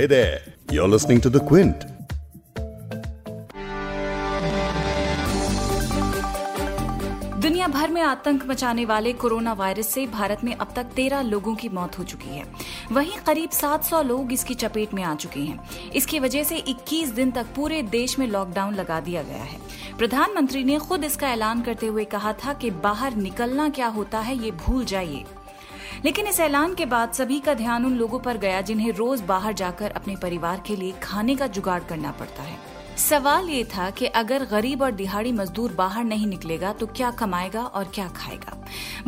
Hey there, you're listening to The Quint. दुनिया भर में आतंक मचाने वाले कोरोना वायरस से भारत में अब तक 13 लोगों की मौत हो चुकी है। वहीं करीब 700 लोग इसकी चपेट में आ चुके हैं। इसकी वजह से 21 दिन तक पूरे देश में लॉकडाउन लगा दिया गया है। प्रधानमंत्री ने खुद इसका ऐलान करते हुए कहा था कि बाहर निकलना क्या होता है ये भूल जाइए। लेकिन इस ऐलान के बाद सभी का ध्यान उन लोगों पर गया जिन्हें रोज बाहर जाकर अपने परिवार के लिए खाने का जुगाड़ करना पड़ता है। सवाल ये था कि अगर गरीब और दिहाड़ी मजदूर बाहर नहीं निकलेगा तो क्या कमाएगा और क्या खाएगा।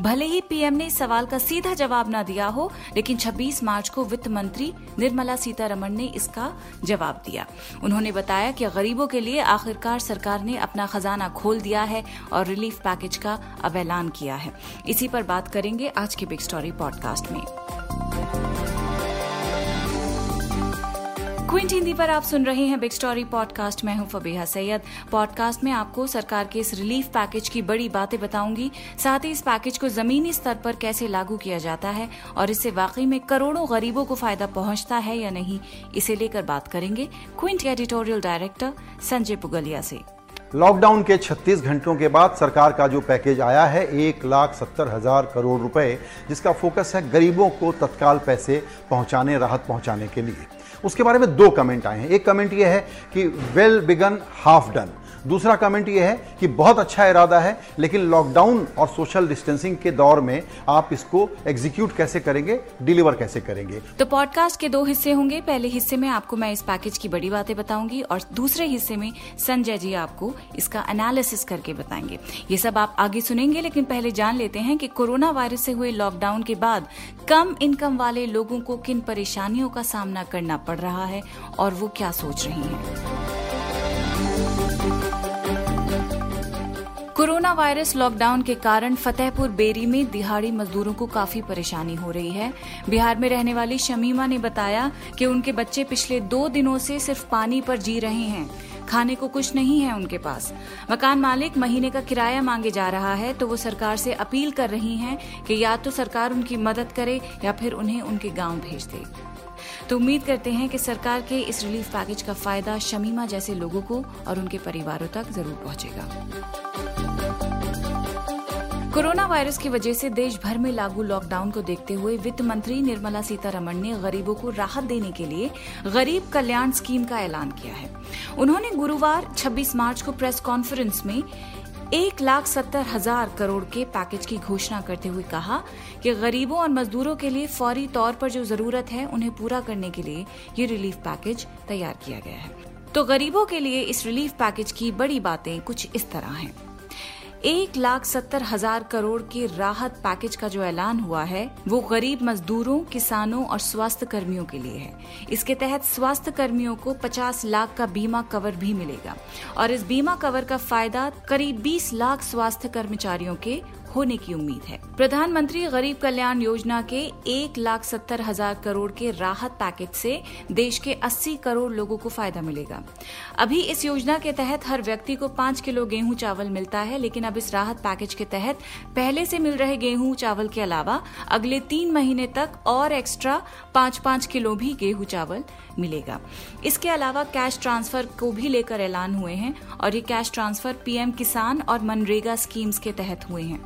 भले ही पीएम ने इस सवाल का सीधा जवाब ना दिया हो, लेकिन 26 मार्च को वित्त मंत्री निर्मला सीतारमण ने इसका जवाब दिया। उन्होंने बताया कि गरीबों के लिए आखिरकार सरकार ने अपना खजाना खोल दिया है और रिलीफ पैकेज का अब ऐलान किया है। इसी पर बात करेंगे आज के बिग स्टोरी पॉडकास्ट में। क्विंट हिंदी पर आप सुन रहे हैं बिग स्टोरी पॉडकास्ट। मैं हूं फबीहा सैयद। पॉडकास्ट में आपको सरकार के इस रिलीफ पैकेज की बड़ी बातें बताऊंगी, साथ ही इस पैकेज को जमीनी स्तर पर कैसे लागू किया जाता है और इससे वाकई में करोड़ों गरीबों को फायदा पहुंचता है या नहीं, इसे लेकर बात करेंगे Quint editorial director Sanjay Pugalia से। लॉकडाउन के 36 घंटों के बाद सरकार का जो पैकेज आया है 1,70,000 करोड़ रुपए, जिसका फोकस है गरीबों को तत्काल पैसे पहुंचाने, राहत पहुंचाने के लिए। उसके बारे में दो कमेंट आए हैं। एक कमेंट यह है कि वेल बिगन हाफ डन। दूसरा कमेंट यह है कि बहुत अच्छा इरादा है, लेकिन लॉकडाउन और सोशल डिस्टेंसिंग के दौर में आप इसको एग्जीक्यूट कैसे करेंगे, डिलीवर कैसे करेंगे। तो पॉडकास्ट के दो हिस्से होंगे। पहले हिस्से में आपको मैं इस पैकेज की बड़ी बातें बताऊंगी और दूसरे हिस्से में संजय जी आपको इसका एनालिसिस करके बताएंगे। ये सब आप आगे सुनेंगे, लेकिन पहले जान लेते हैं कि कोरोना वायरस से हुए लॉकडाउन के बाद कम इनकम वाले लोगों को किन परेशानियों का सामना करना पड़ रहा है और वो क्या सोच रही हैं। कोरोना वायरस लॉकडाउन के कारण फतेहपुर बेरी में दिहाड़ी मजदूरों को काफी परेशानी हो रही है। बिहार में रहने वाली शमीमा ने बताया कि उनके बच्चे पिछले 2 दिनों से सिर्फ पानी पर जी रहे हैं, खाने को कुछ नहीं है उनके पास। मकान मालिक महीने का किराया मांगे जा रहा है, तो वो सरकार से अपील कर रही हैं कि या तो सरकार उनकी मदद करे या फिर उन्हें उनके गाँव भेज दे। तो उम्मीद करते हैं कि सरकार के इस रिलीफ पैकेज का फायदा शमीमा जैसे लोगों को और उनके परिवारों तक जरूर पहुंचेगा। कोरोना वायरस की वजह से देश भर में लागू लॉकडाउन को देखते हुए वित्त मंत्री निर्मला सीतारमण ने गरीबों को राहत देने के लिए गरीब कल्याण स्कीम का ऐलान किया है। उन्होंने गुरुवार 26 मार्च को प्रेस कॉन्फ्रेंस में 1,70,000 करोड़ के पैकेज की घोषणा करते हुए कहा कि गरीबों और मजदूरों के लिए फौरी तौर पर जो जरूरत है उन्हें पूरा करने के लिए ये रिलीफ पैकेज तैयार किया गया है। तो गरीबों के लिए इस रिलीफ पैकेज की बड़ी बातें कुछ इस तरह हैं। 1,70,000 करोड़ के राहत पैकेज का जो ऐलान हुआ है वो गरीब मजदूरों, किसानों और स्वास्थ्य कर्मियों के लिए है। इसके तहत स्वास्थ्य कर्मियों को 50 लाख का बीमा कवर भी मिलेगा और इस बीमा कवर का फायदा करीब 20 लाख स्वास्थ्य कर्मचारियों के होने की उम्मीद है। प्रधानमंत्री गरीब कल्याण योजना के 1,70,000 करोड़ के राहत पैकेज से देश के 80 करोड़ लोगों को फायदा मिलेगा। अभी इस योजना के तहत हर व्यक्ति को 5 किलो गेहूं चावल मिलता है, लेकिन अब इस राहत पैकेज के तहत पहले से मिल रहे गेहूं चावल के अलावा अगले 3 महीने तक और एक्स्ट्रा 5-5 किलो भी गेहूं चावल मिलेगा। इसके अलावा कैश ट्रांसफर को भी लेकर ऐलान हुए हैं और ये कैश ट्रांसफर पीएम किसान और मनरेगा स्कीम्स के तहत हुए हैं।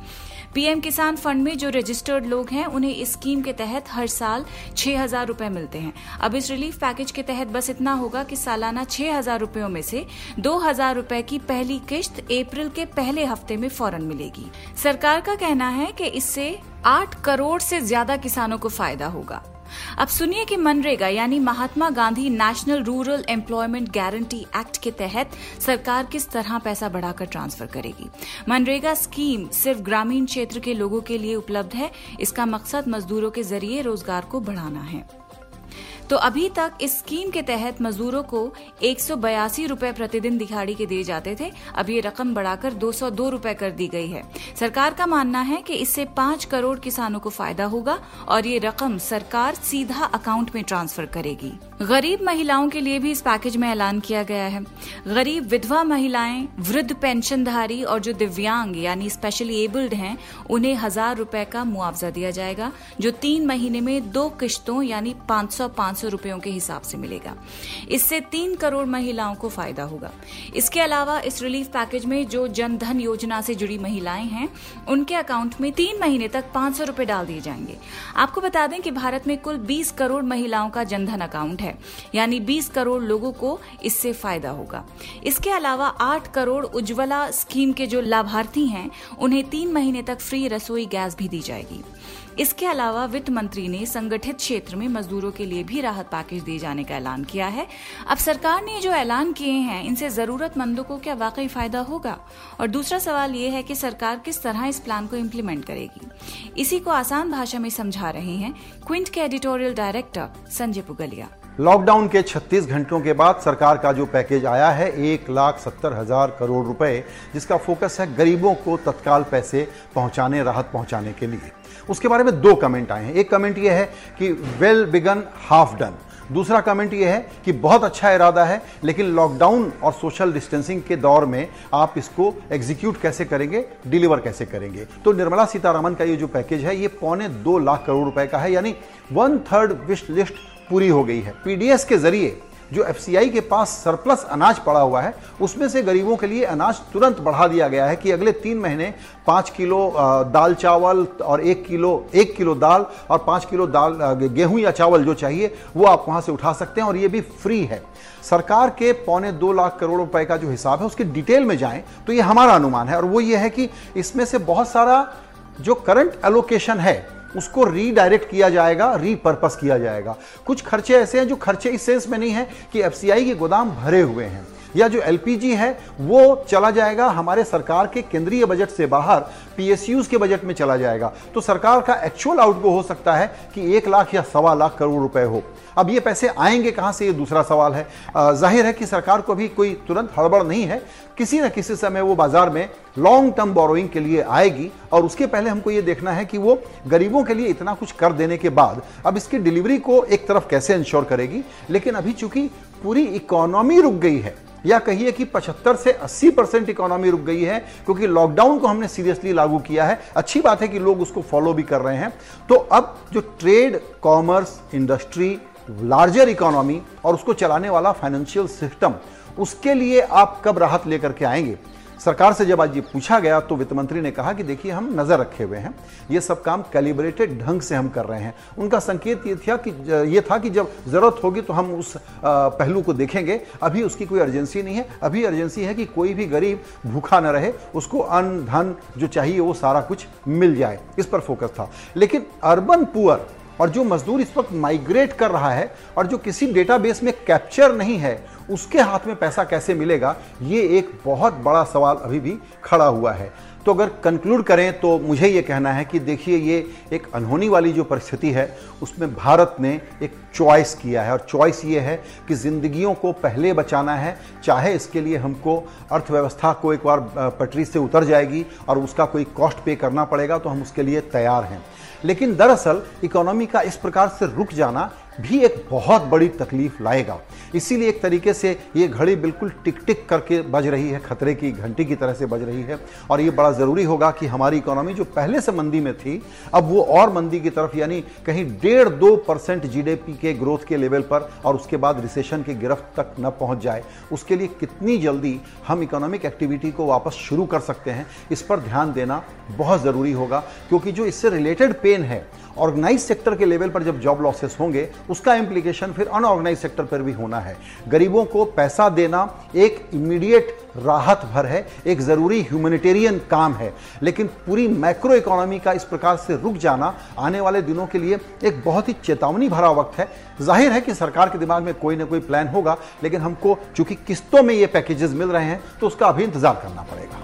पीएम किसान फंड में जो रजिस्टर्ड लोग हैं उन्हें इस स्कीम के तहत हर साल 6,000 रुपए मिलते हैं। अब इस रिलीफ पैकेज के तहत बस इतना होगा कि सालाना 6,000 रुपयों में से 2,000 रुपए की पहली किश्त अप्रैल के पहले हफ्ते में फौरन मिलेगी। सरकार का कहना है कि इससे 8 करोड़ से ज्यादा किसानों को फायदा होगा। अब सुनिए कि मनरेगा यानी Mahatma Gandhi national rural employment guarantee act के तहत सरकार किस तरह पैसा बढ़ाकर ट्रांसफर करेगी। मनरेगा स्कीम सिर्फ ग्रामीण क्षेत्र के लोगों के लिए उपलब्ध है। इसका मकसद मजदूरों के जरिए रोजगार को बढ़ाना है। तो अभी तक इस स्कीम के तहत मजदूरों को 182 रुपए प्रतिदिन दिहाड़ी के दिए जाते थे। अब ये रकम बढ़ाकर 202 रुपए कर दी गई है। सरकार का मानना है कि इससे 5 करोड़ किसानों को फायदा होगा और ये रकम सरकार सीधा अकाउंट में ट्रांसफर करेगी। गरीब महिलाओं के लिए भी इस पैकेज में ऐलान किया गया है। गरीब विधवा महिलाएं, वृद्ध पेंशनधारी और जो दिव्यांग यानी स्पेशली एबल्ड हैं उन्हें 1,000 रुपए का मुआवजा दिया जाएगा, जो 3 महीने में 2 किश्तों यानी 500 500 रुपयों के हिसाब से मिलेगा। इससे 3 करोड़ महिलाओं को फायदा होगा। इसके अलावा इस रिलीफ पैकेज में जो जन धन योजना से जुड़ी महिलाएं हैं उनके अकाउंट में 3 महीने तक 500 रुपये डाल दिए जाएंगे। आपको बता दें कि भारत में कुल 20 करोड़ महिलाओं का जनधन अकाउंट है, यानी 20 करोड़ लोगों को इससे फायदा होगा। इसके अलावा 8 करोड़ उज्ज्वला स्कीम के जो लाभार्थी हैं उन्हें 3 महीने तक फ्री रसोई गैस भी दी जाएगी। इसके अलावा वित्त मंत्री ने संगठित क्षेत्र में मजदूरों के लिए भी राहत पैकेज दिए जाने का ऐलान किया है। अब सरकार ने जो ऐलान किए हैं इनसे जरूरतमंदों को क्या वाकई फायदा होगा, और दूसरा सवाल ये है कि सरकार किस तरह इस प्लान को इम्प्लीमेंट करेगी। इसी को आसान भाषा में समझा रहे हैं क्विंट के editorial director Sanjay Puglia. Lockdown के 36 घंटों के बाद सरकार का जो पैकेज आया है 1,70,000 करोड़ रुपए, जिसका फोकस है गरीबों को तत्काल पैसे पहुंचाने, राहत पहुंचाने के लिए। उसके बारे में 2 कमेंट आए हैं। एक कमेंट यह है कि वेल बिगन हाफ डन। दूसरा कमेंट यह है कि बहुत अच्छा इरादा है, लेकिन लॉकडाउन और सोशल डिस्टेंसिंग के दौर में आप इसको एग्जीक्यूट कैसे करेंगे, डिलीवर कैसे करेंगे। तो निर्मला सीतारमन का ये जो पैकेज है ये 2.25 लाख करोड़ रुपए का है, यानी 1/3 विश लिस्ट पूरी हो गई है। पीडीएस के जरिए जो एफसीआई के पास सरप्लस अनाज पड़ा हुआ है उसमें से गरीबों के लिए अनाज तुरंत बढ़ा दिया गया है कि अगले 3 महीने 5 किलो दाल चावल और 1 किलो दाल और 5 किलो दाल गेहूं या चावल जो चाहिए वो आप वहां से उठा सकते हैं, और ये भी फ्री है। सरकार के 2.25 लाख करोड़ रुपए का जो हिसाब है उसके डिटेल में जाएं तो ये हमारा अनुमान है, और वो ये है कि इसमें से बहुत सारा जो करंट एलोकेशन है उसको रीडायरेक्ट किया जाएगा, रीपर्पस किया जाएगा। कुछ खर्चे ऐसे हैं जो खर्चे इस सेंस में नहीं है कि एफसीआई के गोदाम भरे हुए हैं, या जो एलपीजी है वो चला जाएगा हमारे सरकार के केंद्रीय बजट से बाहर पीएसयूज के बजट में चला जाएगा। तो सरकार का एक्चुअल आउटगो हो सकता है कि 1 लाख या सवा लाख करोड़ रुपए हो। अब ये पैसे आएंगे कहां से, ये दूसरा सवाल है। जाहिर है कि सरकार को भी कोई तुरंत हड़बड़ नहीं है, किसी न किसी समय वो बाजार में लॉन्ग टर्म बोरोइंग के लिए आएगी, और उसके पहले हमको ये देखना है कि वो गरीबों के लिए इतना कुछ कर देने के बाद अब इसकी डिलीवरी को एक तरफ कैसे इंश्योर करेगी। लेकिन अभी चूंकि पूरी इकोनॉमी रुक गई है, या कहिए कि 75 से 80% इकोनॉमी रुक गई है क्योंकि लॉकडाउन को हमने सीरियसली लागू किया है, अच्छी बात है कि लोग उसको फॉलो भी कर रहे हैं, तो अब जो trade, commerce, industry, larger economy और उसको चलाने वाला फाइनेंशियल सिस्टम, उसके लिए आप कब राहत लेकर के आएंगे। सरकार से जब आज ये पूछा गया तो वित्त मंत्री ने कहा कि देखिए हम नज़र रखे हुए हैं, ये सब काम कैलिब्रेटेड ढंग से हम कर रहे हैं। उनका संकेत ये था कि जब ज़रूरत होगी तो हम उस पहलू को देखेंगे, अभी उसकी कोई अर्जेंसी नहीं है। अभी अर्जेंसी है कि कोई भी गरीब भूखा न रहे, उसको अन्न धन जो चाहिए वो सारा कुछ मिल जाए, इस पर फोकस था। लेकिन अर्बन पुअर और जो मजदूर इस वक्त माइग्रेट कर रहा है और जो किसी डेटाबेस में कैप्चर नहीं है उसके हाथ में पैसा कैसे मिलेगा, ये एक बहुत बड़ा सवाल अभी भी खड़ा हुआ है। तो अगर कंक्लूड करें तो मुझे ये कहना है कि देखिए ये एक अनहोनी वाली जो परिस्थिति है उसमें भारत ने एक चॉइस किया है, और चॉइस ये है कि ज़िंदगियों को पहले बचाना है, चाहे इसके लिए हमको अर्थव्यवस्था को एक बार पटरी से उतर जाएगी और उसका कोई कॉस्ट पे करना पड़ेगा, तो हम उसके लिए तैयार हैं। लेकिन दरअसल इकोनॉमी का इस प्रकार से रुक जाना भी एक बहुत बड़ी तकलीफ लाएगा, इसीलिए एक तरीके से ये घड़ी बिल्कुल टिक टिक करके बज रही है, खतरे की घंटी की तरह से बज रही है। और ये बड़ा ज़रूरी होगा कि हमारी इकोनॉमी जो पहले से मंदी में थी अब वो और मंदी की तरफ, यानी कहीं 1.5-2% जीडीपी के ग्रोथ के लेवल पर और उसके बाद रिसेशन की गिरफ्त तक न पहुँच जाए, उसके लिए कितनी जल्दी हम इकोनॉमिक एक्टिविटी को वापस शुरू कर सकते हैं, इस पर ध्यान देना बहुत ज़रूरी होगा। क्योंकि जो इससे रिलेटेड पेन है, ऑर्गेनाइज सेक्टर के लेवल पर जब जॉब लॉसेस होंगे उसका इम्प्लीकेशन फिर अनऑर्गेनाइज सेक्टर पर भी होना है। गरीबों को पैसा देना एक इमीडिएट राहत भर है, एक ज़रूरी ह्यूमैनिटेरियन काम है, लेकिन पूरी मैक्रो इकोनॉमी का इस प्रकार से रुक जाना आने वाले दिनों के लिए एक बहुत ही चेतावनी भरा वक्त है। जाहिर है कि सरकार के दिमाग में कोई ना कोई प्लान होगा, लेकिन हमको चूंकि किस्तों में ये पैकेजेस मिल रहे हैं तो उसका अभी इंतजार करना पड़ेगा।